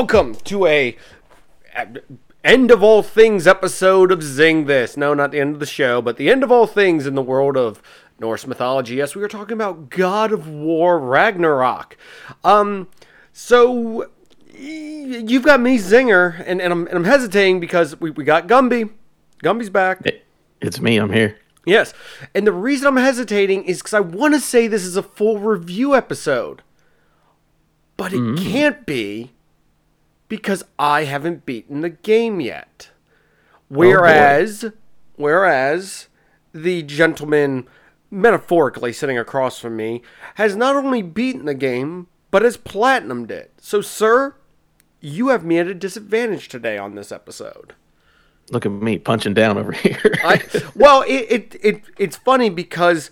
Welcome to a end of all things episode of Zing This. No, not the end of the show, but the end of all things in the world of Norse mythology. Yes, we were talking about God of War Ragnarok. So you've got me, Zinger, and I'm hesitating because we got Gumby. Gumby's back. It's me. I'm here. Yes, and the reason I'm hesitating is because I want to say this is a full review episode, but it can't be because I haven't beaten the game yet. Whereas the gentleman metaphorically sitting across from me has not only beaten the game, but has platinumed it. So, sir, you have me at a disadvantage today on this episode. Look at me punching down over here. It's funny because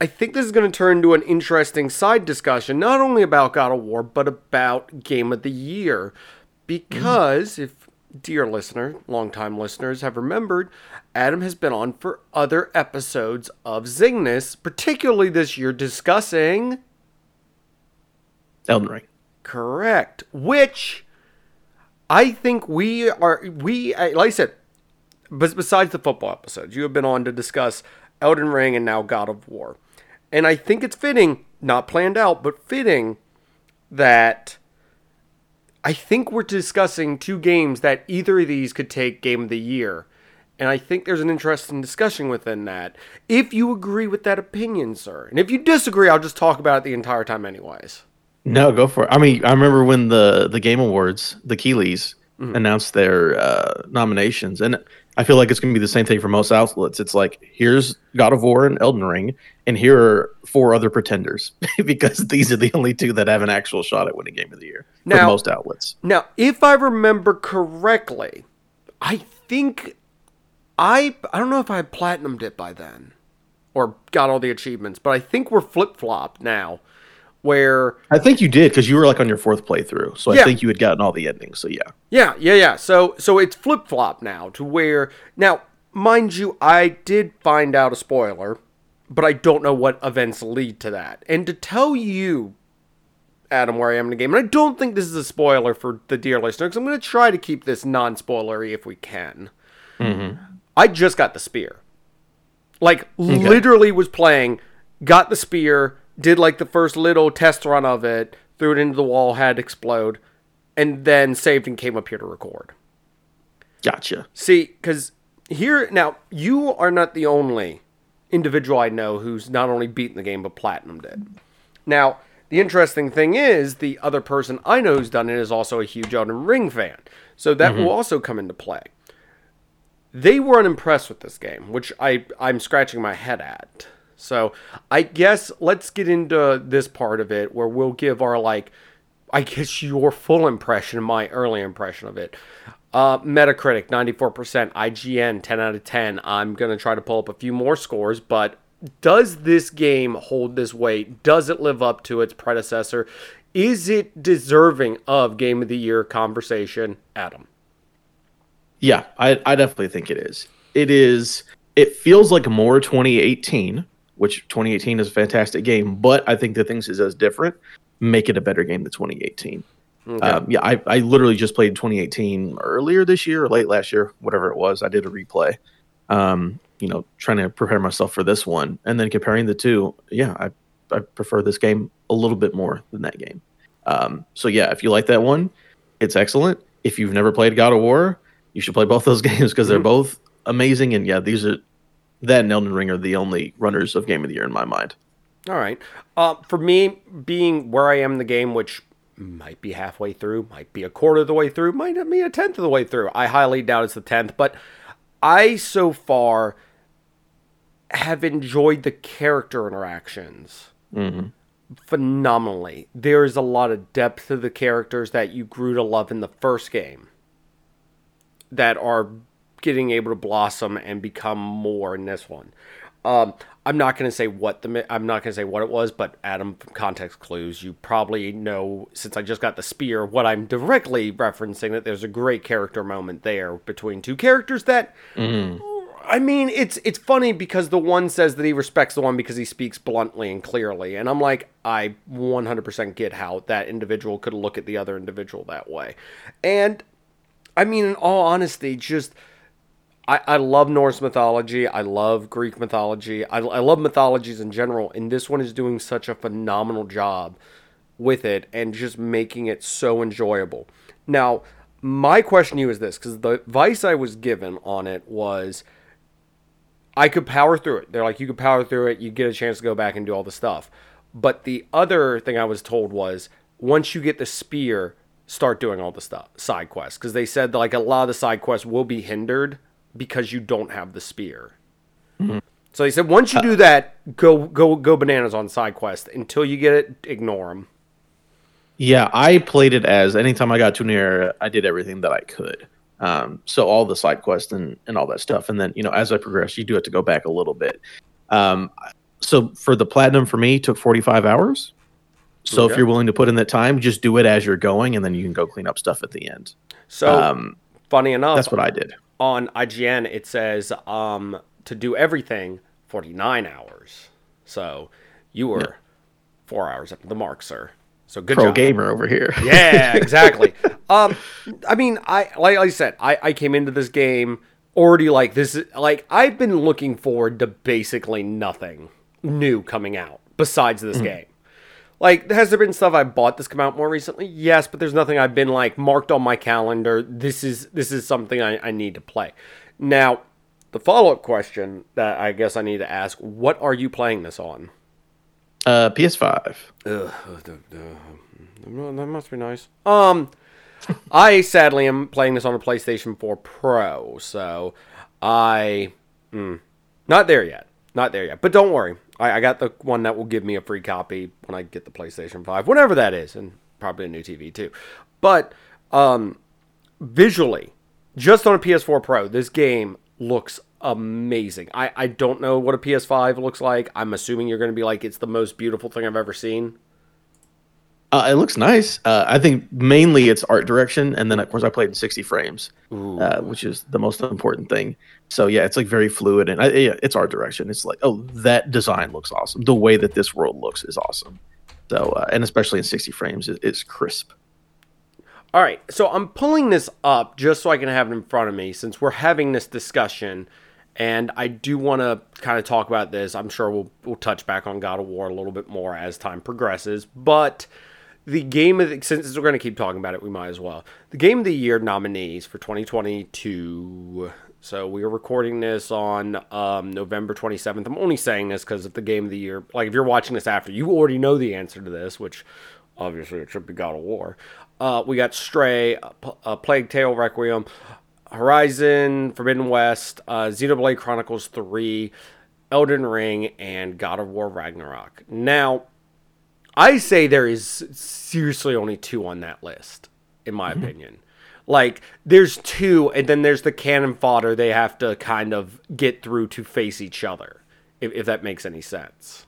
I think this is going to turn into an interesting side discussion, not only about God of War, but about Game of the Year. Because if dear listener, long-time listeners have remembered, Adam has been on for other episodes of Zygnus, particularly this year, discussing Elden Ring. Correct. Which I think besides the football episodes, you have been on to discuss Elden Ring and now God of War. And I think it's fitting, not planned out, but fitting that I think we're discussing two games that either of these could take Game of the Year. And I think there's an interesting discussion within that. If you agree with that opinion, sir. And if you disagree, I'll just talk about it the entire time anyways. No, go for it. I mean, I remember when the Game Awards, the Keighley's, announced their nominations. And I feel like it's going to be the same thing for most outlets. It's like, here's God of War and Elden Ring, and here are four other pretenders, because these are the only two that have an actual shot at winning Game of the Year for most outlets. Now, if I remember correctly, I think I don't know if I had platinumed it by then or got all the achievements, but I think we're flip-flopped now. Where I think you did, because you were like on your fourth playthrough, so yeah. I think you had gotten all the endings, so yeah. So it's flip-flop now to where... Now, mind you, I did find out a spoiler, but I don't know what events lead to that. And to tell you, Adam, where I am in the game, and I don't think this is a spoiler for the dear listener, because I'm going to try to keep this non-spoilery if we can. Mm-hmm. I just got the spear. Literally was playing, got the spear... Did like the first little test run of it, threw it into the wall, had it explode, and then saved and came up here to record. Gotcha. See, because here, now, you are not the only individual I know who's not only beaten the game, but platinumed it. Now, the interesting thing is, the other person I know who's done it is also a huge Elden Ring fan. So that will also come into play. They were unimpressed with this game, which I'm scratching my head at. So I guess let's get into this part of it where we'll give our, your full impression and my early impression of it. Metacritic, 94%, IGN, 10 out of 10. I'm going to try to pull up a few more scores, but does this game hold this weight? Does it live up to its predecessor? Is it deserving of Game of the Year conversation, Adam? Yeah, I definitely think it is. It feels like more 2018. Which 2018 is a fantastic game, but I think the things it does different make it a better game than 2018. Okay. I literally just played 2018 earlier this year or late last year, whatever it was. I did a replay, trying to prepare myself for this one. And then comparing the two, I prefer this game a little bit more than that game. If you like that one, it's excellent. If you've never played God of War, you should play both those games because they're both amazing. And these are... That and Elden Ring are the only runners of Game of the Year in my mind. All right. For me, being where I am in the game, which might be halfway through, might be a quarter of the way through, might not be a tenth of the way through. I highly doubt it's the 10th, but I so far have enjoyed the character interactions phenomenally. There is a lot of depth to the characters that you grew to love in the first game that are... getting able to blossom and become more in this one. I'm not going to say what it was, but Adam, from context clues, you probably know, since I just got the spear, what I'm directly referencing, that there's a great character moment there between two characters that I mean, it's funny because the one says that he respects the one because he speaks bluntly and clearly. And I'm like, I 100% get how that individual could look at the other individual that way. And, I mean, in all honesty, just... I love Norse mythology. I love Greek mythology. I love mythologies in general. And this one is doing such a phenomenal job with it and just making it so enjoyable. Now, my question to you is this, because the advice I was given on it was I could power through it. They're like, you could power through it. You get a chance to go back and do all the stuff. But the other thing I was told was once you get the spear, start doing all the stuff, side quests. Because they said like a lot of the side quests will be hindered because you don't have the spear. Mm-hmm. So he said, once you do that, go bananas on side quest. Until you get it, ignore them. Yeah, I played it as anytime I got to an area, I did everything that I could. So all the side quests and all that stuff. And then, you know, as I progress, you do have to go back a little bit. So for the platinum, for me, it took 45 hours. So okay. If you're willing to put in that time, just do it as you're going, and then you can go clean up stuff at the end. So funny enough, that's what I did. On IGN, it says to do everything 49 hours. So you were 4 hours up to the mark, sir. So good job. Pro gamer over here. Yeah, exactly. I mean, I came into this game already like this. Like I've been looking forward to basically nothing new coming out besides this game. Like, has there been stuff I bought that's come out more recently? Yes, but there's nothing I've been, like, marked on my calendar. This is something I need to play. Now, the follow-up question that I guess I need to ask, what are you playing this on? PS5. Ugh, that must be nice. I, sadly, am playing this on a PlayStation 4 Pro, so not there yet. Not there yet, but don't worry. I got the one that will give me a free copy when I get the PlayStation 5, whenever that is, and probably a new TV too. But visually, just on a PS4 Pro, this game looks amazing. I don't know what a PS5 looks like. I'm assuming you're going to be like, it's the most beautiful thing I've ever seen. It looks nice. I think mainly it's art direction, and then of course I played in 60 frames, which is the most important thing. So yeah, it's like very fluid, and it's art direction. It's like, oh, that design looks awesome. The way that this world looks is awesome. So and especially in 60 frames, it's crisp. All right, so I'm pulling this up just so I can have it in front of me since we're having this discussion, and I do want to kind of talk about this. I'm sure we'll touch back on God of War a little bit more as time progresses, but. The game of the, since we're going to keep talking about it, we might as well. The Game of the Year nominees for 2022. So we are recording this on November 27th. I'm only saying this because if the Game of the Year, like if you're watching this after, you already know the answer to this, which obviously it should be God of War. We got Stray, Plague Tale Requiem, Horizon, Forbidden West, Xenoblade Chronicles 3, Elden Ring, and God of War Ragnarok. Now, I say there is seriously only two on that list, in my opinion. Like, there's two, and then there's the cannon fodder they have to kind of get through to face each other, if that makes any sense.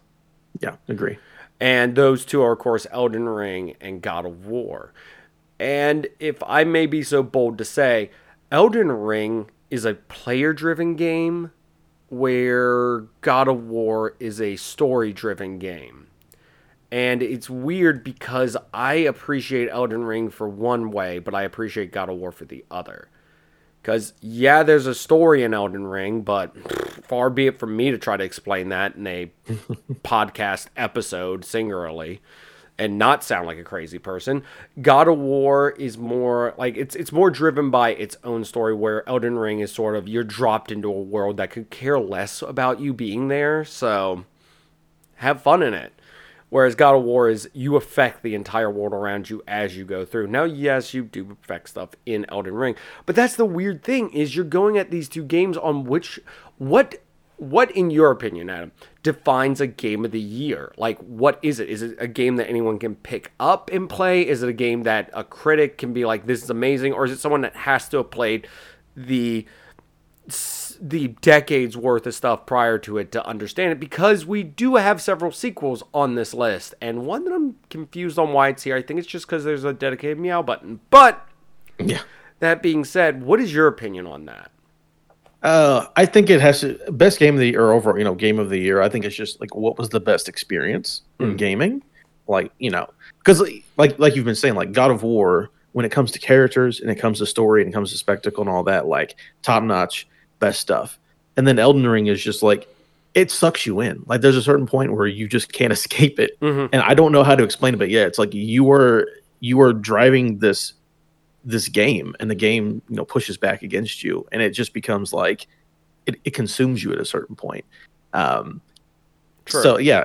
Yeah, agree. And those two are, of course, Elden Ring and God of War. And if I may be so bold to say, Elden Ring is a player-driven game where God of War is a story-driven game. And it's weird because I appreciate Elden Ring for one way, but I appreciate God of War for the other. Because, yeah, there's a story in Elden Ring, but far be it from me to try to explain that in a podcast episode singularly and not sound like a crazy person. God of War is more, like, it's more driven by its own story, where Elden Ring is sort of, you're dropped into a world that could care less about you being there, so have fun in it. Whereas God of War is, you affect the entire world around you as you go through. Now, yes, you do affect stuff in Elden Ring. But that's the weird thing, is you're going at these two games on which... What in your opinion, Adam, defines a game of the year? Like, what is it? Is it a game that anyone can pick up and play? Is it a game that a critic can be like, this is amazing? Or is it someone that has to have played the decades worth of stuff prior to it to understand it, because we do have several sequels on this list, and one that I'm confused on why it's here. I think it's just because there's a dedicated meow button. But yeah, that being said, what is your opinion on that? I think it has to, best game of the year, or overall, game of the year. I think it's just like, what was the best experience in gaming? Like, because like you've been saying, like God of War, when it comes to characters and it comes to story and it comes to spectacle and all that, like top notch, best stuff. And then Elden Ring is just like, it sucks you in. Like there's a certain point where you just can't escape it. Mm-hmm. And I don't know how to explain it, but yeah, it's like you are driving this game, and the game pushes back against you, and it just becomes like it consumes you at a certain point. True. So yeah,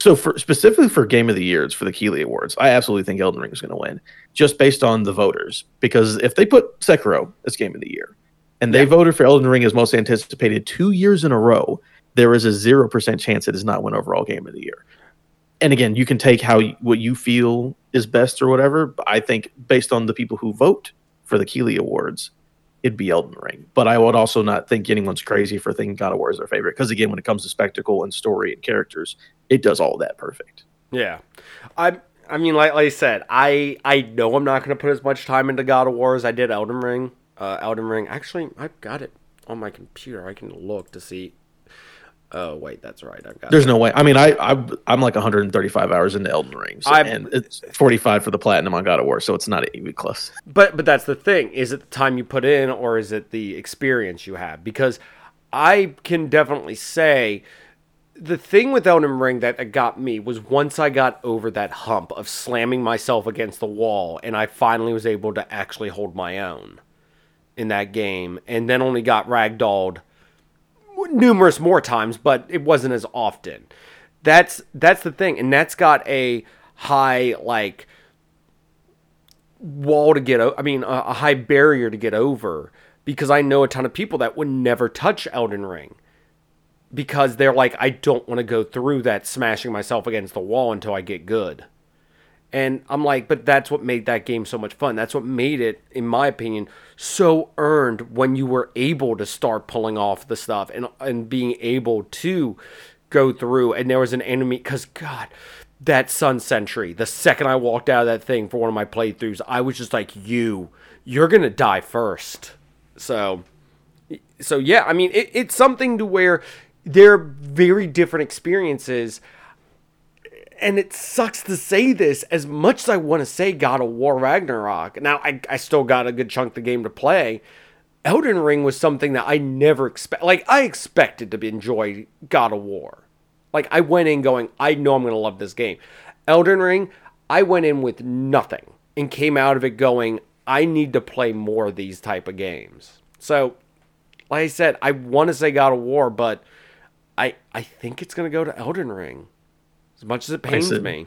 so specifically for Game of the Year, it's for the Keighley Awards. I absolutely think Elden Ring is going to win, just based on the voters, because if they put Sekiro as Game of the Year, and they voted for Elden Ring as most anticipated 2 years in a row, there is a 0% chance it does not win overall Game of the Year. And again, you can take what you feel is best or whatever. But I think based on the people who vote for the Keighley Awards, it'd be Elden Ring. But I would also not think anyone's crazy for thinking God of War is their favorite. Because again, when it comes to spectacle and story and characters, it does all that perfect. Yeah. I mean, like I said, I know I'm not going to put as much time into God of War as I did Elden Ring. Elden Ring, actually, I've got it on my computer. I can look to see. Oh wait, that's right. There's no way. I mean, I'm like 135 hours into Elden Ring, and it's 45 for the platinum on God of War, so it's not even close. But that's the thing: is it the time you put in, or is it the experience you have? Because I can definitely say the thing with Elden Ring that got me was once I got over that hump of slamming myself against the wall, and I finally was able to actually hold my own in that game, and then only got ragdolled numerous more times, but it wasn't as often. That's the thing, and that's got a high wall to get over. I mean, a high barrier to get over, because I know a ton of people that would never touch Elden Ring because they're like, I don't want to go through that smashing myself against the wall until I get good. And I'm like, but that's what made that game so much fun. That's what made it, in my opinion, so earned when you were able to start pulling off the stuff and being able to go through. And there was an enemy, because, God, that Sun Sentry, the second I walked out of that thing for one of my playthroughs, I was just like, you're going to die first. So yeah, I mean, it's something to where they're very different experiences. And it sucks to say this, as much as I want to say God of War Ragnarok. Now, I still got a good chunk of the game to play. Elden Ring was something that I never expected. Like, I expected to enjoy God of War. Like, I went in going, I know I'm going to love this game. Elden Ring, I went in with nothing and came out of it going, I need to play more of these type of games. So, like I said, I want to say God of War, but I think it's going to go to Elden Ring. As much as it pains me.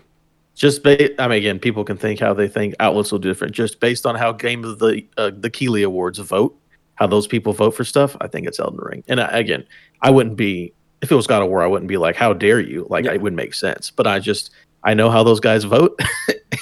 I mean, again, people can think how they think. Outlooks will do different. Just based on how Game of the Keighley Awards vote, how those people vote for stuff, I think it's Elden Ring. And again, I wouldn't be, if it was God of War, I wouldn't be like, how dare you? Like, it wouldn't make sense. But I know how those guys vote,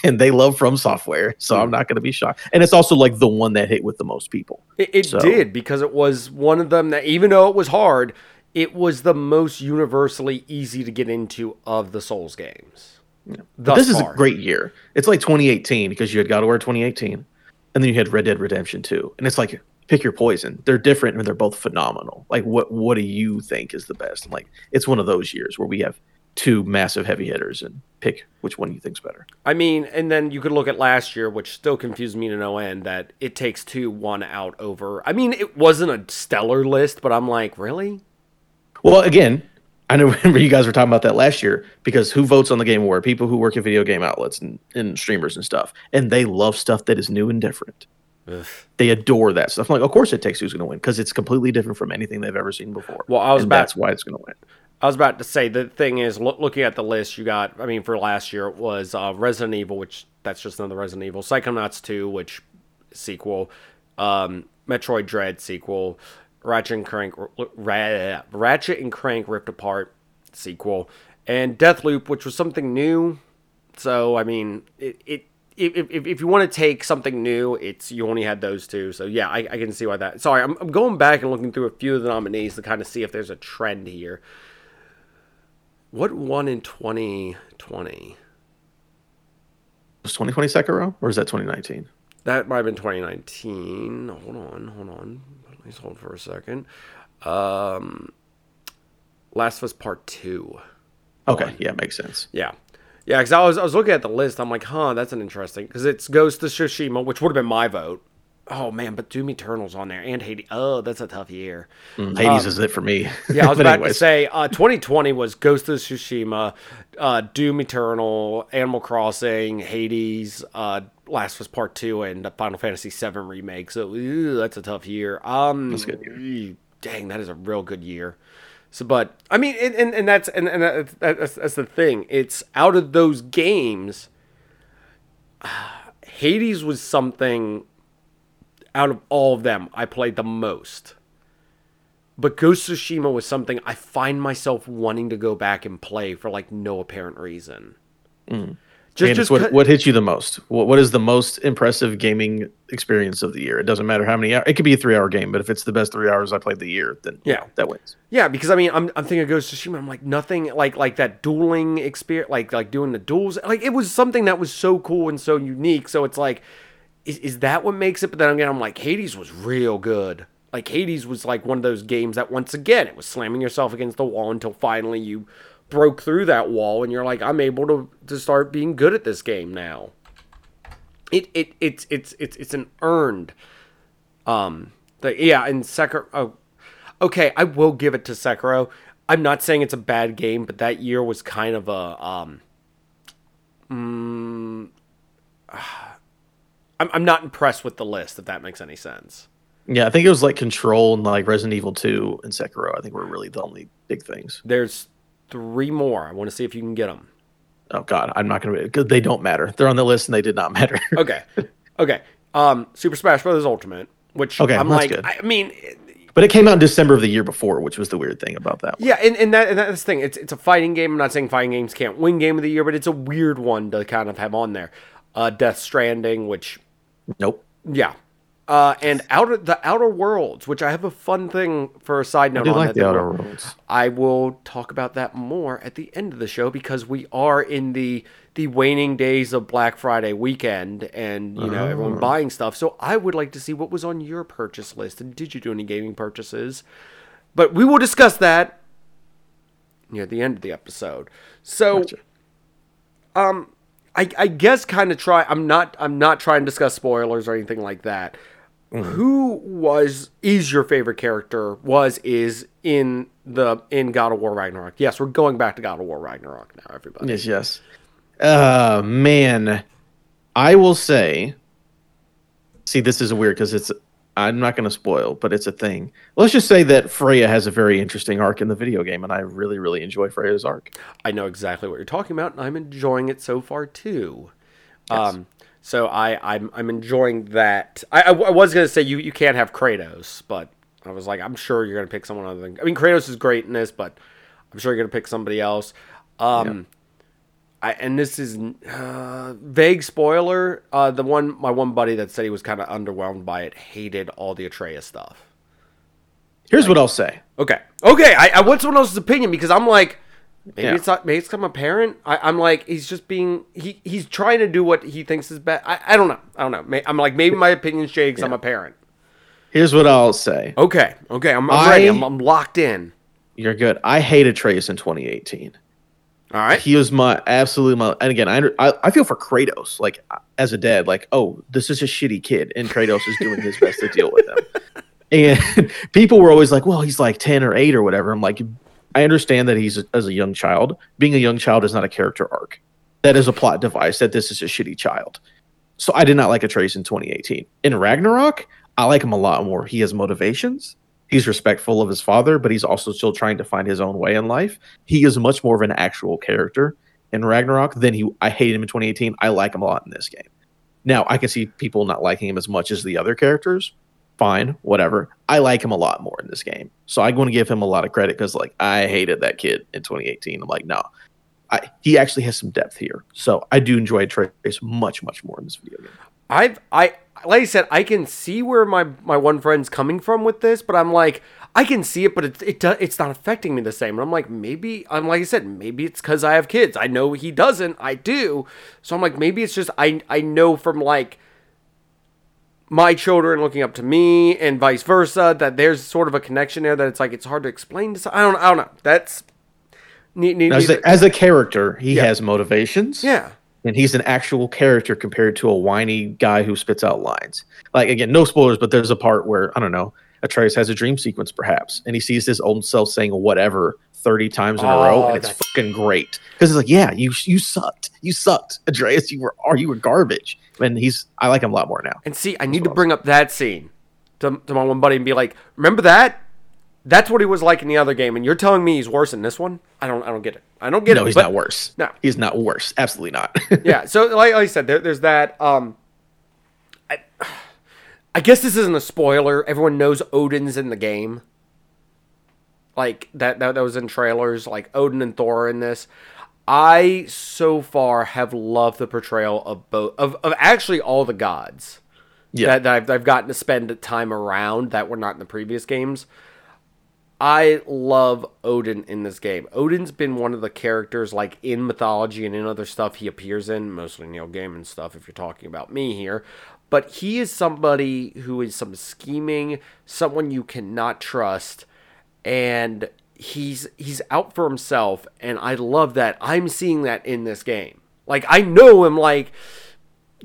and they love From Software, so I'm not going to be shocked. And it's also like the one that hit with the most people. It did, because it was one of them that, even though it was hard, it was the most universally easy to get into of the Souls games. Yeah. This is a great year. It's like 2018, because you had God of War 2018, and then you had Red Dead Redemption 2. And it's like, pick your poison. They're different, and they're both phenomenal. Like, what do you think is the best? And like, it's one of those years where we have two massive heavy hitters, and pick which one you think's better. I mean, and then you could look at last year, which still confused me to no end, that It Takes Two won out over. I mean, it wasn't a stellar list, but I'm like, really? Well, again, I remember you guys were talking about that last year, because who votes on the Game Award? People who work at video game outlets and streamers and stuff. And they love stuff that is new and different. Ugh. They adore that stuff. I'm like, of course It Takes Who's going to win, because it's completely different from anything they've ever seen before. Well, that's why it's going to win. I was about to say, the thing is, looking at the list, you got, I mean, for last year, it was Resident Evil, which that's just another Resident Evil. Psychonauts 2, which sequel. Metroid Dread sequel. Ratchet and Crank Ripped Apart sequel, and Deathloop, which was something new. So I mean, if you want to take something new, it's you only had those two. So yeah, I can see why that. Sorry, I'm going back and looking through a few of the nominees to kind of see if there's a trend here. What won in 2020? Was 2020 Sekiro, or is that 2019? That might have been 2019. Hold on. Please hold for a second. Last of Us Part 2. Okay, yeah, makes sense. Yeah. Yeah, because I was looking at the list. I'm like, huh, that's an interesting. Because it's Ghost of Tsushima, which would have been my vote. Oh, man, but Doom Eternal's on there. And Hades. Oh, that's a tough year. Hades is it for me. Yeah, I was about to say, 2020 was Ghost of Tsushima, Doom Eternal, Animal Crossing, Hades, Last of Us Part 2, and Final Fantasy VII Remake. So, that's a tough year. That's a good year. Dang, that is a real good year. So, but I mean, that's the thing. It's out of those games, Hades was something out of all of them I played the most. But Ghost of Tsushima was something I find myself wanting to go back and play for like no apparent reason. Mm. What hits you the most? What is the most impressive gaming experience of the year? It doesn't matter how many hours. It could be a 3-hour game, but if it's the best 3 hours I played the year, then that wins. Yeah, because I mean, I'm thinking of Ghost of Tsushima. I'm like nothing like that dueling experience, like doing the duels. Like it was something that was so cool and so unique. So it's like, is that what makes it? But then again, I'm like, Hades was real good. Like Hades was like one of those games that once again it was slamming yourself against the wall until finally you broke through that wall and you're like, I'm able to start being good at this game now. It's an earned and Sekiro. Oh, okay, I will give it to Sekiro. I'm not saying it's a bad game, but that year was kind of a I'm not impressed with the list, if that makes any sense. Yeah, I think it was like Control and like Resident Evil 2 and Sekiro, I think, were really the only big things. There's 3 more. I want to see if you can get them. Oh God, I'm not going to. Because they don't matter. They're on the list and they did not matter. Okay. Super Smash Bros. Ultimate, which I'm like, good. I mean, but it came out in December of the year before, which was the weird thing about that one. Yeah, and that's the thing. It's a fighting game. I'm not saying fighting games can't win Game of the Year, but it's a weird one to kind of have on there. Death Stranding, which nope. Yeah. And the Outer Worlds, which I have a fun thing for a side note on. I like the Outer Worlds. I will talk about that more at the end of the show because we are in the waning days of Black Friday weekend and, you know, everyone buying stuff. So I would like to see what was on your purchase list. And did you do any gaming purchases? But we will discuss that near the end of the episode. So, gotcha. I guess kind of try. I'm not trying to discuss spoilers or anything like that. Mm-hmm. Who is your favorite character in God of War Ragnarok? Yes, we're going back to God of War Ragnarok now, everybody. Yes. Man, I will say, see, this is weird because I'm not going to spoil, but it's a thing. Let's just say that Freya has a very interesting arc in the video game, and I really, really enjoy Freya's arc. I know exactly what you're talking about, and I'm enjoying it so far too. Yes. So I'm enjoying that. I was going to say you can't have Kratos, but I was like, I'm sure you're going to pick someone other than. I mean, Kratos is great in this, but I'm sure you're going to pick somebody else. And this is vague spoiler. My one buddy that said he was kind of underwhelmed by it hated all the Atreus stuff. Here's what I'll say. Okay. I want someone else's opinion because I'm like, maybe it's come apparent. I'm like, he's just being he's trying to do what he thinks is best. I don't know. I'm like, maybe my opinion shakes. Yeah. I'm a parent. Here's what I'll say. Okay. I'm ready. I'm locked in. You're good. I hate Atreus in 2018. All right. He was absolutely, and again, I feel for Kratos, like as a dad, like, oh, this is a shitty kid, and Kratos is doing his best to deal with him. And people were always like, well, he's like 10 or 8 or whatever. I'm like, I understand that he's as a young child. Being a young child is not a character arc. That is a plot device that this is a shitty child. So I did not like Atreus in 2018. In Ragnarok, I like him a lot more. He has motivations. He's respectful of his father, but he's also still trying to find his own way in life. He is much more of an actual character in Ragnarok than he. I hated him in 2018. I like him a lot in this game. Now, I can see people not liking him as much as the other characters. Fine, whatever. I like him a lot more in this game. So I'm going to give him a lot of credit because, like, I hated that kid in 2018. I'm like, no. He actually has some depth here. So I do enjoy Trace much, much more in this video game. Like I said, I can see where my one friend's coming from with this, but I'm like, I can see it, but it's not affecting me the same. And I'm like, maybe it's because I have kids. I know he doesn't. I do. So I'm like, maybe it's just I know from like my children looking up to me and vice versa, that there's sort of a connection there that it's like it's hard to explain to someone. I don't know. That's as a character, he has motivations. Yeah. And he's an actual character compared to a whiny guy who spits out lines. Like, again, no spoilers, but there's a part where, I don't know, Atreus has a dream sequence, perhaps, and he sees his old self saying whatever 30 times in a row, and it's fucking great. Because it's like, yeah, you sucked. You sucked, Atreus. You were garbage. And I like him a lot more now. And see, I need to bring up that scene to my one buddy and be like, remember that? That's what he was like in the other game, and you're telling me he's worse in this one? I don't get it. I don't get it. No, he's not worse. No, he's not worse. Absolutely not. Yeah. So, like I said, there's that. I guess this isn't a spoiler. Everyone knows Odin's in the game. Like that was in trailers. Like Odin and Thor are in this. I so far have loved the portrayal of both of actually all the gods. Yeah. That I've gotten to spend time around that were not in the previous games. I love Odin in this game. Odin's been one of the characters, like, in mythology and in other stuff he appears in, mostly Neil Gaiman stuff, if you're talking about me here. But he is somebody who is someone you cannot trust, and he's out for himself, and I love that. I'm seeing that in this game. Like, I know him, like,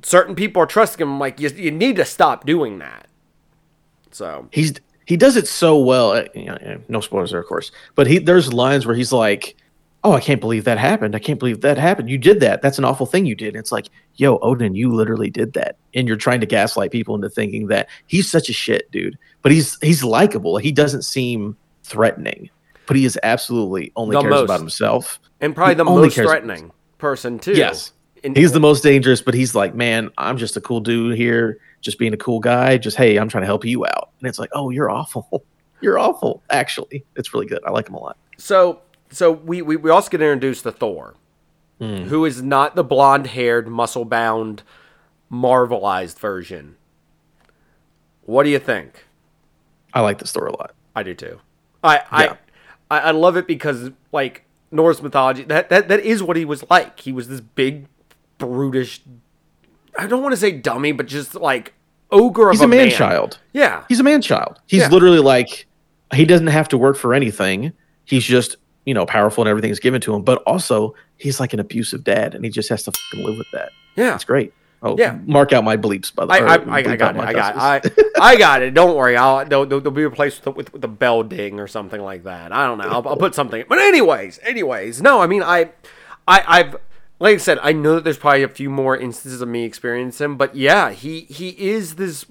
certain people are trusting him. I'm like, you need to stop doing that. So... He does it so well. No spoilers there, of course. But there's lines where he's like, oh, I can't believe that happened. I can't believe that happened. You did that. That's an awful thing you did. And it's like, yo, Odin, you literally did that. And you're trying to gaslight people into thinking that he's such a shit, dude. But he's likable. He doesn't seem threatening. But he is absolutely only cares about himself. And probably the most threatening person, too. Yes. He's the most dangerous, but he's like, man, I'm just a cool dude here. Just being a cool guy, just, hey, I'm trying to help you out. And it's like, oh, you're awful. You're awful, actually. It's really good. I like him a lot. So we also get introduced to Thor, who is not the blonde-haired, muscle-bound, Marvelized version. What do you think? I like this Thor a lot. I do, too. I love it because, like, Norse mythology, that is what he was like. He was this big, brutish, I don't want to say dummy, but just like ogre of a man. He's a man-child. Yeah. He's a man-child. He's literally like, he doesn't have to work for anything. He's just, powerful and everything's given to him. But also, he's like an abusive dad, and he just has to fucking live with that. Yeah. It's great. Oh, yeah. Mark out my bleeps, by the way. I got it. Don't worry. They'll be replaced with a bell ding or something like that. I don't know. I'll put something. But anyways. No, I mean, I've... Like I said, I know that there's probably a few more instances of me experiencing him, but yeah, he is this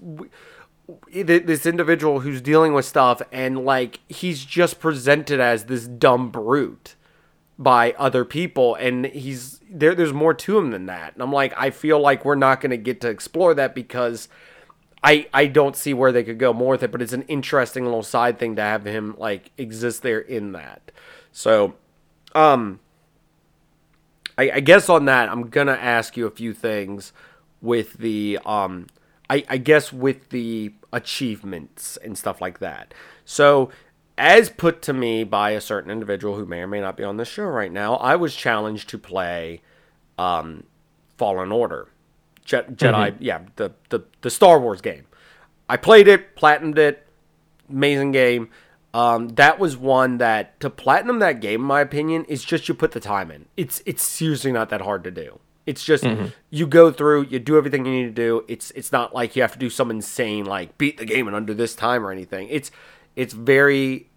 individual who's dealing with stuff, and like he's just presented as this dumb brute by other people, and he's there. There's more to him than that, and I'm like, I feel like we're not going to get to explore that because I don't see where they could go more with it. But it's an interesting little side thing to have him like exist there in that. So, I guess on that, I'm going to ask you a few things with the, I guess with the achievements and stuff like that. So, as put to me by a certain individual who may or may not be on this show right now, I was challenged to play Fallen Order. Jedi, the Star Wars game. I played it, platinumed it, amazing game. That was one that, to platinum that game, in my opinion, is just you put the time in. It's seriously not that hard to do. It's just you go through, you do everything you need to do. It's not like you have to do some insane, like, beat the game in under this time or anything. It's a very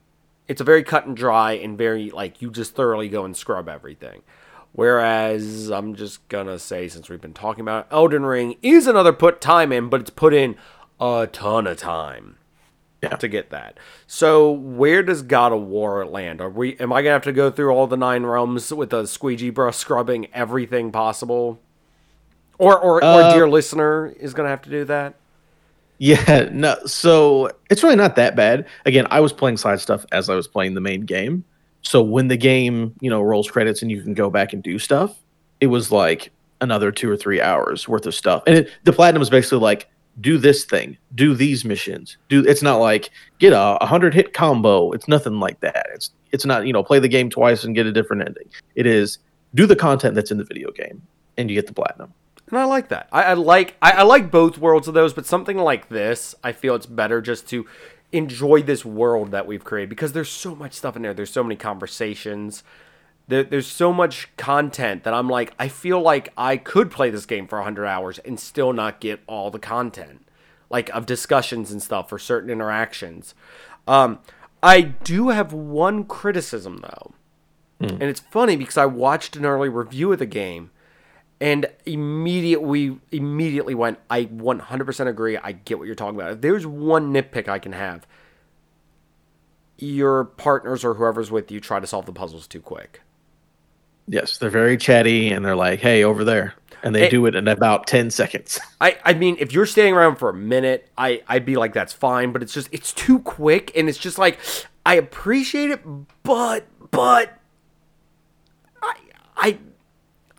cut and dry and very, like, you just thoroughly go and scrub everything. Whereas, I'm just gonna say, since we've been talking about it, Elden Ring is another put time in, but it's put in a ton of time. Yeah. To get that. So where does God of War land? Am I gonna have to go through all the 9 realms with a squeegee brush scrubbing everything possible? Or dear listener is gonna have to do that? Yeah, no. So it's really not that bad. Again, I was playing side stuff as I was playing the main game. So when the game, rolls credits and you can go back and do stuff, it was like another 2 or 3 hours worth of stuff. And the platinum is basically like, do this thing, do these missions. It's not like get a 100-hit combo. It's nothing like that. It's not, play the game twice and get a different ending. It is do the content that's in the video game and you get the platinum. And I like that. I like both worlds of those, but something like this, I feel it's better just to enjoy this world that we've created, because there's so much stuff in there. There's so many conversations. There's so much content that I'm like, I feel like I could play this game for 100 hours and still not get all the content, like of discussions and stuff for certain interactions. I do have one criticism, though. And it's funny because I watched an early review of the game and immediately went, I 100% agree. I get what you're talking about. If there's one nitpick I can have, your partners or whoever's with you try to solve the puzzles too quick. Yes, they're very chatty and they're like, hey, over there. And they do it in about 10 seconds. I mean, if you're standing around for a minute, I'd be like, that's fine. But it's just, it's too quick. And it's just like, I appreciate it, but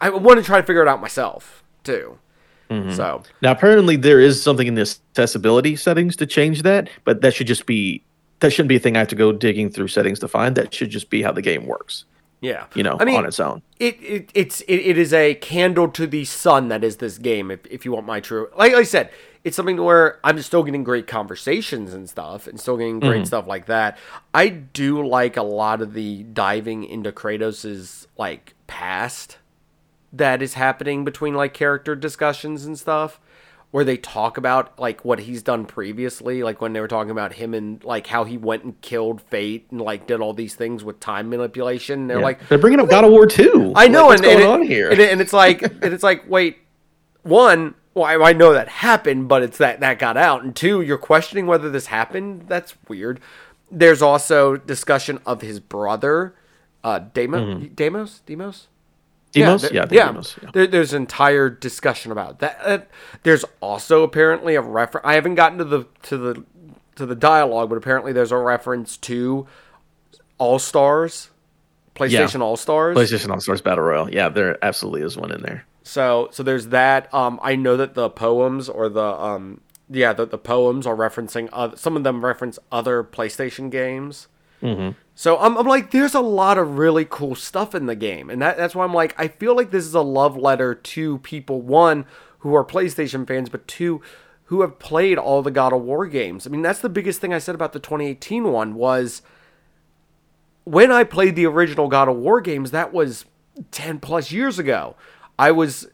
I want to try to figure it out myself, too. Mm-hmm. So now, apparently, there is something in the accessibility settings to change that. But that should just be, that shouldn't be a thing I have to go digging through settings to find. That should just be how the game works. Yeah, you know, I mean, on its own, it is a candle to the sun that is this game. If you want my true, like I said, it's something where I'm still getting great conversations and stuff, and still getting great stuff like that. I do like a lot of the diving into Kratos's like past that is happening between like character discussions and stuff, where they talk about like what he's done previously, like when they were talking about him and like how he went and killed Fate and like did all these things with time manipulation. And they're like, they're bringing up God of War 2. I know, like, what's going on here? And it's like, wait, one, well, I know that happened, but it's that got out, and two, you're questioning whether this happened. That's weird. There's also discussion of his brother, Deimos. Deimos? Yeah. Deimos, yeah. There's entire discussion about that. There's also apparently a reference. I haven't gotten to the dialogue, but apparently there's a reference to All Stars, PlayStation All Stars, PlayStation All Stars Battle Royale. Yeah, there absolutely is one in there. So there's that. I know that the poems or the poems are referencing some of them reference other PlayStation games. Mm-hmm. So I'm like, there's a lot of really cool stuff in the game. And that's why I'm like, I feel like this is a love letter to people, one, who are PlayStation fans, but two, who have played all the God of War games. I mean, that's the biggest thing I said about the 2018 one was when I played the original God of War games, that was 10 plus years ago. I was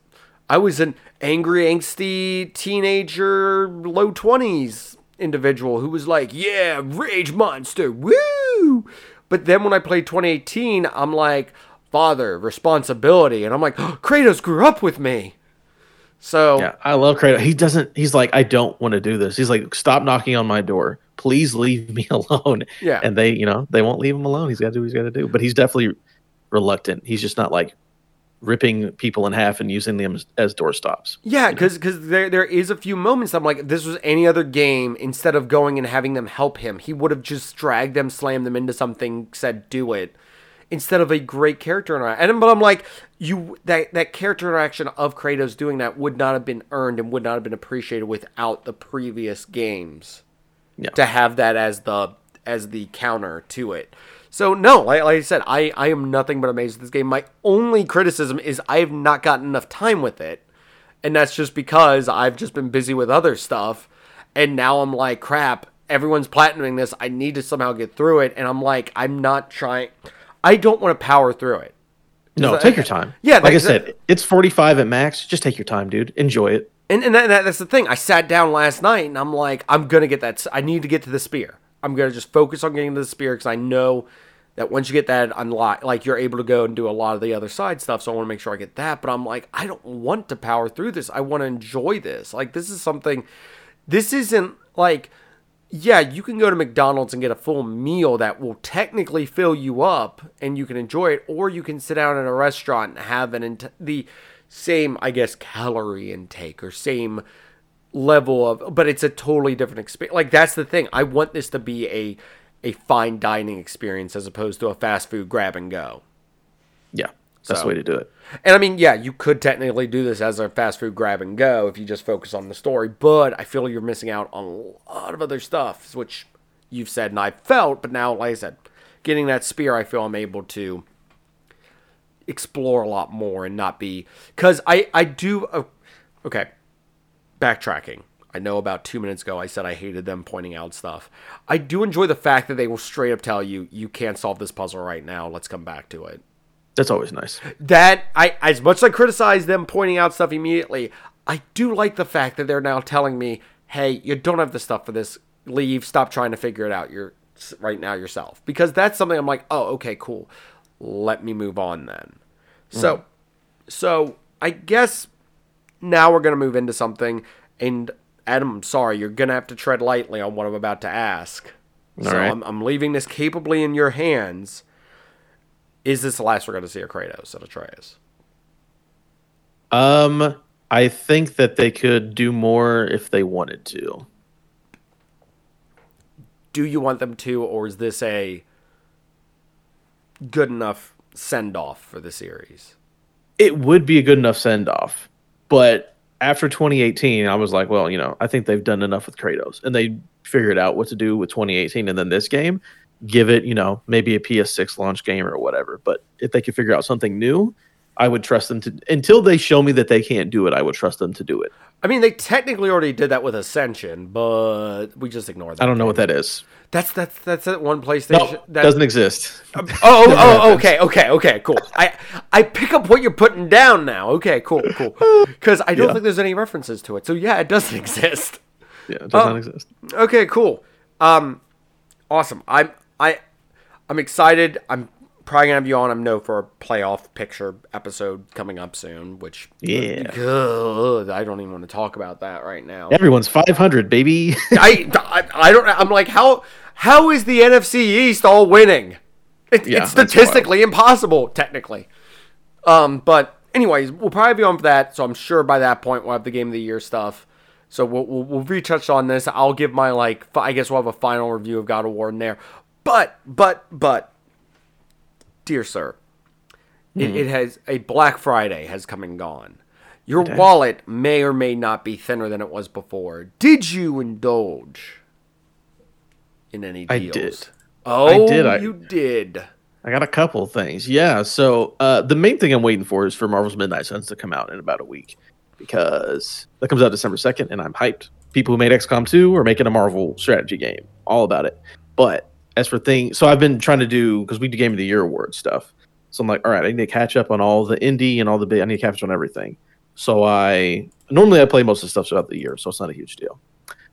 an angry, angsty teenager, low 20s individual who was like, yeah, rage monster, woo! But then when I played 2018, I'm like, father, responsibility. And I'm like, oh, Kratos grew up with me. So yeah, I love Kratos. He's like, I don't want to do this. He's like, stop knocking on my door. Please leave me alone. Yeah. And they won't leave him alone. He's got to do what he's got to do. But he's definitely reluctant. He's just not like ripping people in half and using them as doorstops. Yeah, because there is a few moments I'm like, this was any other game, instead of going and having them help him, he would have just dragged them, slammed them into something, said do it, instead of a great character interaction. And but I'm like, that character interaction of Kratos doing that would not have been earned and would not have been appreciated without the previous games. Yeah. To have that as the counter to it. So, no, like I said, I am nothing but amazed at this game. My only criticism is I have not gotten enough time with it, and that's just because I've just been busy with other stuff, and now I'm like, crap, everyone's platinuming this. I need to somehow get through it, and I'm like, I'm not trying. I don't want to power through it. No, take your time. Yeah, like I said, it's 45 at max. Just take your time, dude. Enjoy it. And that's the thing. I sat down last night, and I'm like, I'm going to get that. I need to get to the spear. I'm going to just focus on getting to the spear because I know that once you get that unlocked, like you're able to go and do a lot of the other side stuff. So I want to make sure I get that. But I'm like, I don't want to power through this. I want to enjoy this. Like, this is something, this isn't like, yeah, you can go to McDonald's and get a full meal that will technically fill you up and you can enjoy it. Or you can sit down in a restaurant and have the same, I guess, calorie intake or same level of, but it's a totally different experience. Like, that's the thing. I want this to be a fine dining experience as opposed to a fast food grab and go. Yeah, that's the way to do it. And I mean, yeah, you could technically do this as a fast food grab and go if you just focus on the story, but I feel you're missing out on a lot of other stuff, which you've said and I felt, but now, like I said, getting that spear, I feel I'm able to explore a lot more and not be, because I do Okay. Backtracking. I know about 2 minutes ago I said I hated them pointing out stuff. I do enjoy the fact that they will straight up tell you, you can't solve this puzzle right now. Let's come back to it. That's always nice. That, I as much as I criticize them pointing out stuff immediately, I do like the fact that they're now telling me, hey, you don't have the stuff for this. Leave. Stop trying to figure it out right now yourself. Because that's something I'm like, oh, okay, cool. Let me move on then. Mm-hmm. So I guess now we're going to move into something. And Adam, I'm sorry, you're going to have to tread lightly on what I'm about to ask. All right. I'm leaving this capably in your hands. Is this the last we're going to see of Kratos at Atreus? I think that they could do more if they wanted to. Do you want them to, or is this a good enough send-off for the series? It would be a good enough send-off, but after 2018, I was like, well, you know, I think they've done enough with Kratos, and they figured out what to do with 2018 and then this game. Give it, you know, maybe a PS6 launch game or whatever, but if they could figure out something new, I would trust them to, until they show me that they can't do it, I would trust them to do it. I mean, they technically already did that with Ascension, but we just ignored that. I don't know what that is. That's that one PlayStation. No, that doesn't exist. Okay, cool. I pick up what you're putting down now. Okay, cool. Because I don't think there's any references to it. So yeah, it doesn't exist. Yeah, it does not exist. Okay, cool. Awesome. I'm excited. I'm probably gonna have you on. I know for a playoff picture episode coming up soon, which I don't even want to talk about that right now. Everyone's 500, baby. I don't. I'm like, how is the NFC East all winning? It's statistically impossible, technically. But anyways, we'll probably be on for that. So I'm sure by that point we'll have the game of the year stuff. So we'll retouch on this. I'll give my I guess we'll have a final review of God of War in there. But. Dear sir, it has a Black Friday has come and gone. Your wallet may or may not be thinner than it was before. Did you indulge in any deals? I did. Oh, I did. You did. I got a couple things. Yeah. So the main thing I'm waiting for is for Marvel's Midnight Suns to come out in about a week, because that comes out December 2nd, and I'm hyped. People who made XCOM 2 are making a Marvel strategy game. All about it. But as for things, so I've been trying to do, because we do Game of the Year award stuff. So I'm like, all right, I need to catch up on all the indie and all the big, I need to catch up on everything. So I play most of the stuff throughout the year, so it's not a huge deal.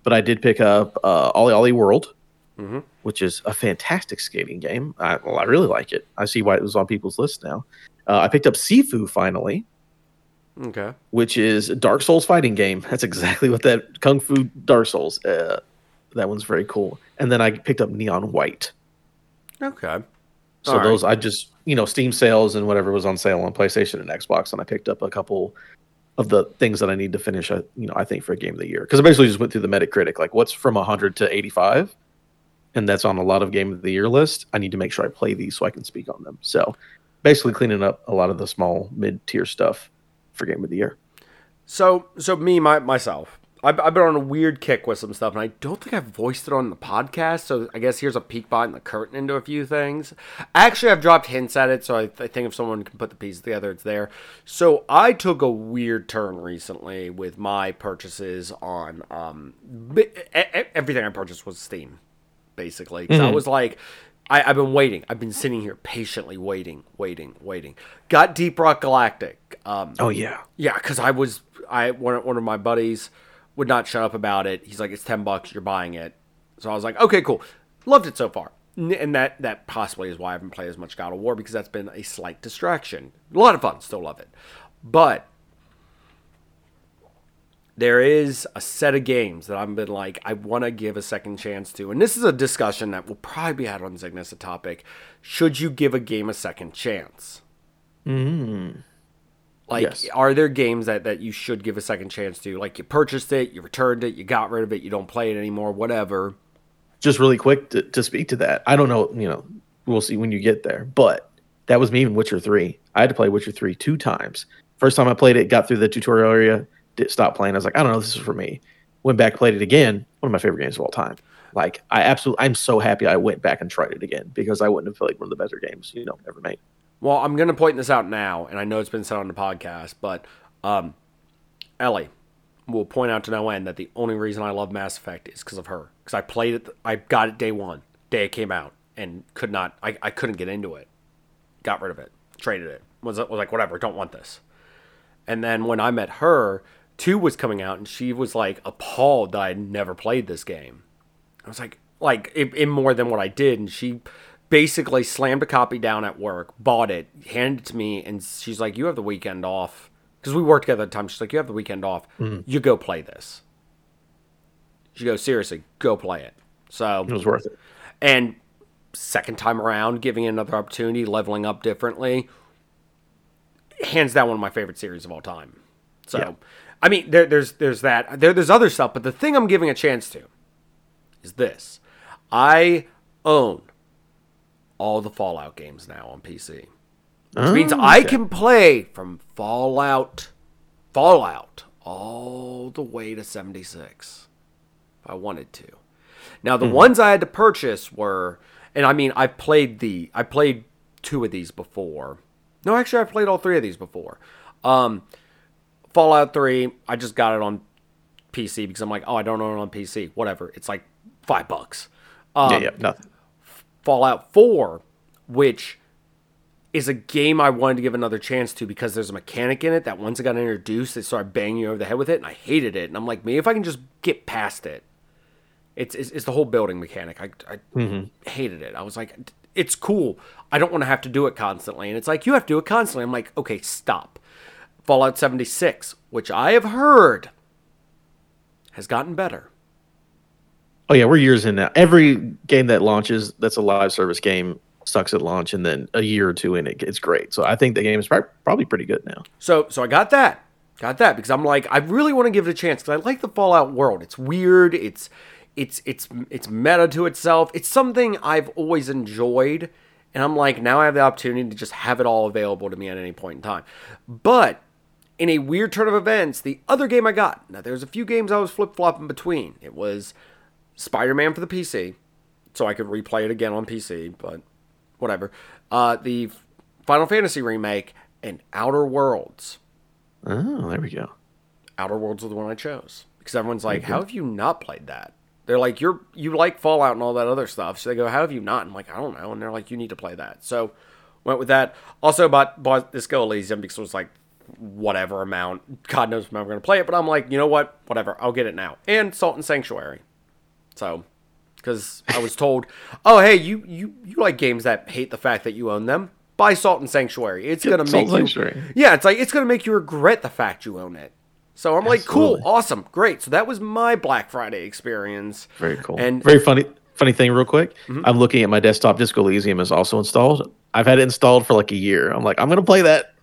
But I did pick up Ollie Ollie World, which is a fantastic skating game. I really like it. I see why it was on people's list now. I picked up Sifu finally. Okay. Which is a Dark Souls fighting game. That's exactly what that Kung Fu Dark Souls. That one's very cool. And then I picked up Neon White. Okay. So all those, right. I just, Steam sales and whatever was on sale on PlayStation and Xbox, and I picked up a couple of the things that I need to finish, I think, for a Game of the Year. Because I basically just went through the Metacritic, like what's from 100 to 85, and that's on a lot of Game of the Year list. I need to make sure I play these so I can speak on them. So basically cleaning up a lot of the small mid-tier stuff for Game of the Year. So myself. I've been on a weird kick with some stuff, and I don't think I've voiced it on the podcast, so I guess here's a peek behind the curtain into a few things. Actually, I've dropped hints at it, so I think if someone can put the pieces together, it's there. So I took a weird turn recently with my purchases on everything I purchased was Steam, basically. So I was like, I've been waiting. I've been sitting here patiently waiting. Got Deep Rock Galactic. Yeah, because one of my buddies would not shut up about it. He's like, it's $10, you're buying it. So I was like, okay, cool. Loved it so far. And that possibly is why I haven't played as much God of War, because that's been a slight distraction. A lot of fun, still love it. But there is a set of games that I've been like, I want to give a second chance to. And this is a discussion that will probably be had on Zygnus, a topic. Should you give a game a second chance? Mm-hmm. Yes. Are there games that you should give a second chance to? Like, you purchased it, you returned it, you got rid of it, you don't play it anymore, whatever. Just really quick to speak to that. I don't know, we'll see when you get there. But that was me in Witcher 3. I had to play Witcher 3 two times. First time I played it, got through the tutorial area, stopped playing. I was like, I don't know, this is for me. Went back, played it again. One of my favorite games of all time. Like, I'm so happy I went back and tried it again, because I wouldn't have played one of the better games, ever made. Well, I'm going to point this out now, and I know it's been said on the podcast, but Ellie, will point out to no end that the only reason I love Mass Effect is because of her. Because I played it, I got it day one, day it came out, and could not, I couldn't get into it. Got rid of it, traded it, was like, whatever, don't want this. And then when I met her, 2 was coming out, and she was like appalled that I had never played this game. I was like in more than what I did, and she basically slammed a copy down at work, bought it, handed it to me, and she's like, you have the weekend off. Because we worked together at the time. She's like, you have the weekend off. Mm-hmm. You go play this. She goes, seriously, go play it. So it was worth it. And second time around, giving it another opportunity, leveling up differently. Hands down, one of my favorite series of all time. So, yeah. I mean, there's that. There's other stuff, but the thing I'm giving a chance to is this. I own all the Fallout games now on PC. Which means I can play from Fallout, all the way to 76. If I wanted to. Now, the ones I had to purchase were... And I mean, I played 2 of these before. No, actually, I played all 3 of these before. Fallout 3, I just got it on PC because I'm like, oh, I don't own it on PC. Whatever. It's like $5. Yeah, nothing. Fallout 4, which is a game I wanted to give another chance to because there's a mechanic in it that once it got introduced, they started banging you over the head with it, and I hated it. And I'm like, maybe if I can just get past it. It's the whole building mechanic. I hated it. I was like, it's cool. I don't want to have to do it constantly. And it's like, you have to do it constantly. I'm like, okay, stop. Fallout 76, which I have heard has gotten better. Oh, yeah, we're years in now. Every game that launches that's a live service game sucks at launch, and then a year or two in, it's great. So I think the game is probably pretty good now. So I got that. Got that, because I'm like, I really want to give it a chance, because I like the Fallout world. It's weird. It's meta to itself. It's something I've always enjoyed, and I'm like, now I have the opportunity to just have it all available to me at any point in time. But in a weird turn of events, the other game I got, now there's a few games I was flip-flopping between. It was Spider-Man for the PC, so I could replay it again on PC, but whatever. The Final Fantasy remake and Outer Worlds. Oh, there we go. Outer Worlds was the one I chose, because everyone's like, how have you not played that? They're like, you like Fallout and all that other stuff. So they go, how have you not? And I'm like, I don't know. And they're like, you need to play that. So went with that. Also bought Disco Elysium because it was like, whatever amount. God knows when I'm going to play it. But I'm like, you know what? Whatever. I'll get it now. And Salt and Sanctuary. So, because I was told, oh, hey, you like games that hate the fact that you own them. Buy Salt and Sanctuary. It's going to make Sanctuary. Yeah, it's like, it's going to make you regret the fact you own it. So I'm like, absolutely. Cool, awesome, great. So that was my Black Friday experience. Very cool. And very funny thing real quick. Mm-hmm. I'm looking at my desktop. Disco Elysium is also installed. I've had it installed for like a year. I'm like, I'm going to play that.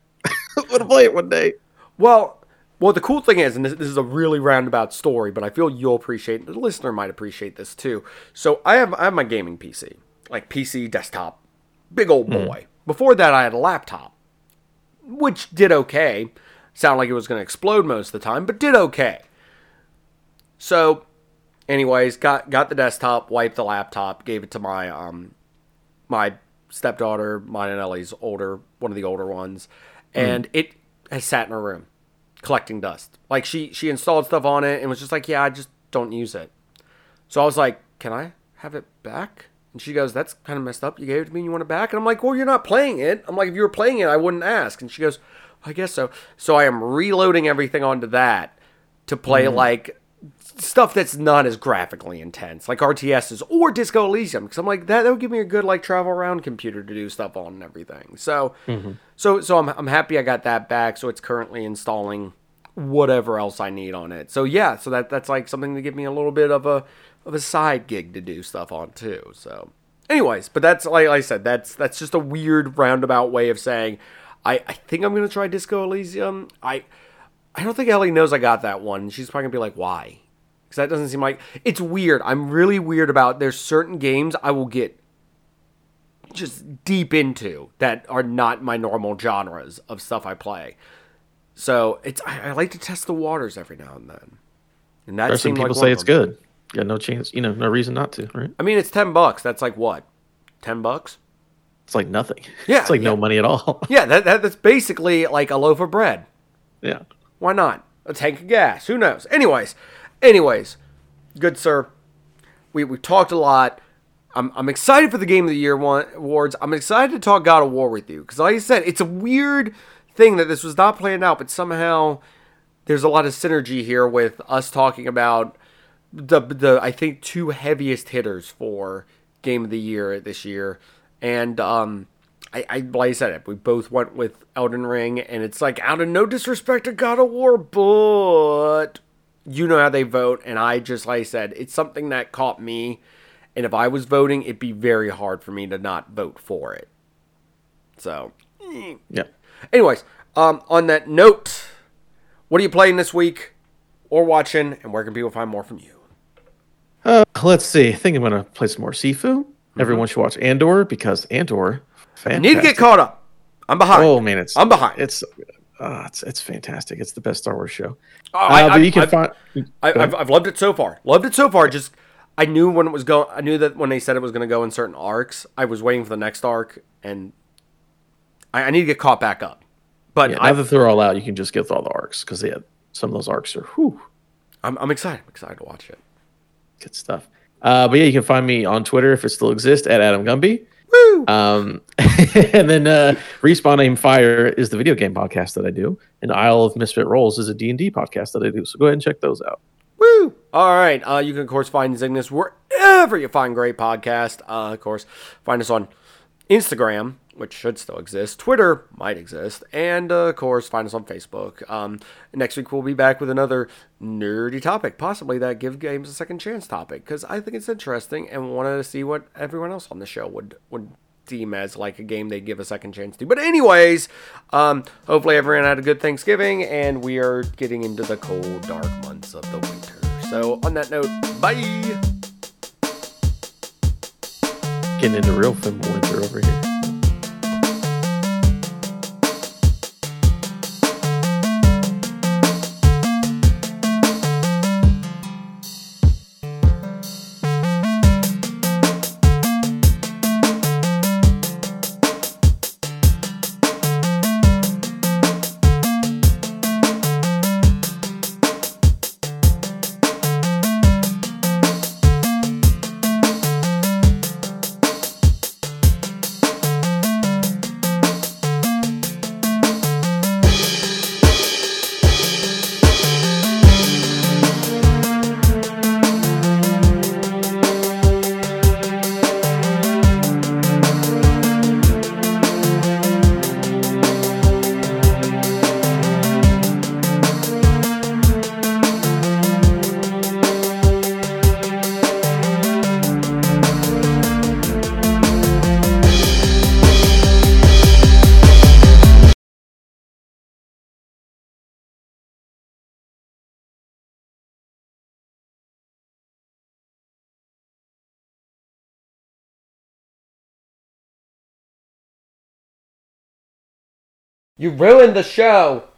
I'm going to play it one day. Well, the cool thing is, and this is a really roundabout story, but I feel you'll appreciate, the listener might appreciate this too. So I have my gaming PC, like PC desktop, big old boy. Before that, I had a laptop, which did okay. Sounded like it was going to explode most of the time, but did okay. So, anyways, got the desktop, wiped the laptop, gave it to my my stepdaughter, mine and Ellie's older, one of the older ones, and it has sat in her room, collecting dust. Like, she installed stuff on it and was just like, yeah, I just don't use it. So I was like, can I have it back? And she goes, that's kind of messed up. You gave it to me and you want it back? And I'm like, well, you're not playing it. I'm like, if you were playing it, I wouldn't ask. And she goes, I guess so. So I am reloading everything onto that to play, like, stuff that's not as graphically intense, like RTSs or Disco Elysium, because I'm like, that would give me a good, like, travel around computer to do stuff on and everything. So I'm happy I got that back, so it's currently installing whatever else I need on it. So, yeah, so that's, like, something to give me a little bit of a side gig to do stuff on, too. So, anyways, but that's, like I said, that's just a weird roundabout way of saying... I think I'm going to try Disco Elysium. I don't think Ellie knows I got that one. She's probably going to be like, why? Because that doesn't seem like... It's weird. I'm really weird about... There's certain games I will get just deep into that are not my normal genres of stuff I play. So I like to test the waters every now and then. And that seems like people say it's good. Yeah, no chance. You know, no reason not to, right? I mean, it's $10. That's like what? $10? It's like nothing. Yeah, it's like no money at all. Yeah, that's basically like a loaf of bread. Yeah. Why not? a tank of gas. Who knows? Anyways, good sir, we talked a lot. I'm excited for the Game of the Year awards. I'm excited to talk God of War with you. Because like I said, it's a weird thing that this was not planned out. But somehow there's a lot of synergy here with us talking about the I think, two heaviest hitters for Game of the Year this year. And like I said, we both went with Elden Ring. And it's like, out of no disrespect to God of War, but you know how they vote. And I just, like I said, it's something that caught me. And if I was voting, it'd be very hard for me to not vote for it. So, yeah. Anyways, on that note, what are you playing this week or watching? And where can people find more from you? Let's see. I think I'm going to play some more Sifu. Mm-hmm. Everyone should watch Andor, because Andor, fantastic. You need to get caught up. I'm behind. Oh, man. I'm behind. It's fantastic. It's the best Star Wars show. I've loved it so far. Just... I knew that when they said it was going to go in certain arcs, I was waiting for the next arc, and I need to get caught back up. But yeah, now that they're all out, you can just get through all the arcs, because some of those arcs are. Whew. I'm excited. I'm excited to watch it. Good stuff. But yeah, you can find me on Twitter if it still exists at Adam Gumby. Woo! And then Respawn Aim Fire is the video game podcast that I do, and Isle of Misfit Rolls is a D&D podcast that I do. So go ahead and check those out. Woo! All right. You can, of course, find Zygnus wherever you find great podcasts. Of course, find us on Instagram, which should still exist. Twitter might exist. And, of course, find us on Facebook. Next week, we'll be back with another nerdy topic, possibly that Give Games a Second Chance topic, because I think it's interesting and wanted to see what everyone else on the show would deem as like a game they'd give a second chance to. But anyways, hopefully everyone had a good Thanksgiving, and we are getting into the cold, dark months of the winter. So on that note, bye. Getting into real film winter over here. You ruined the show!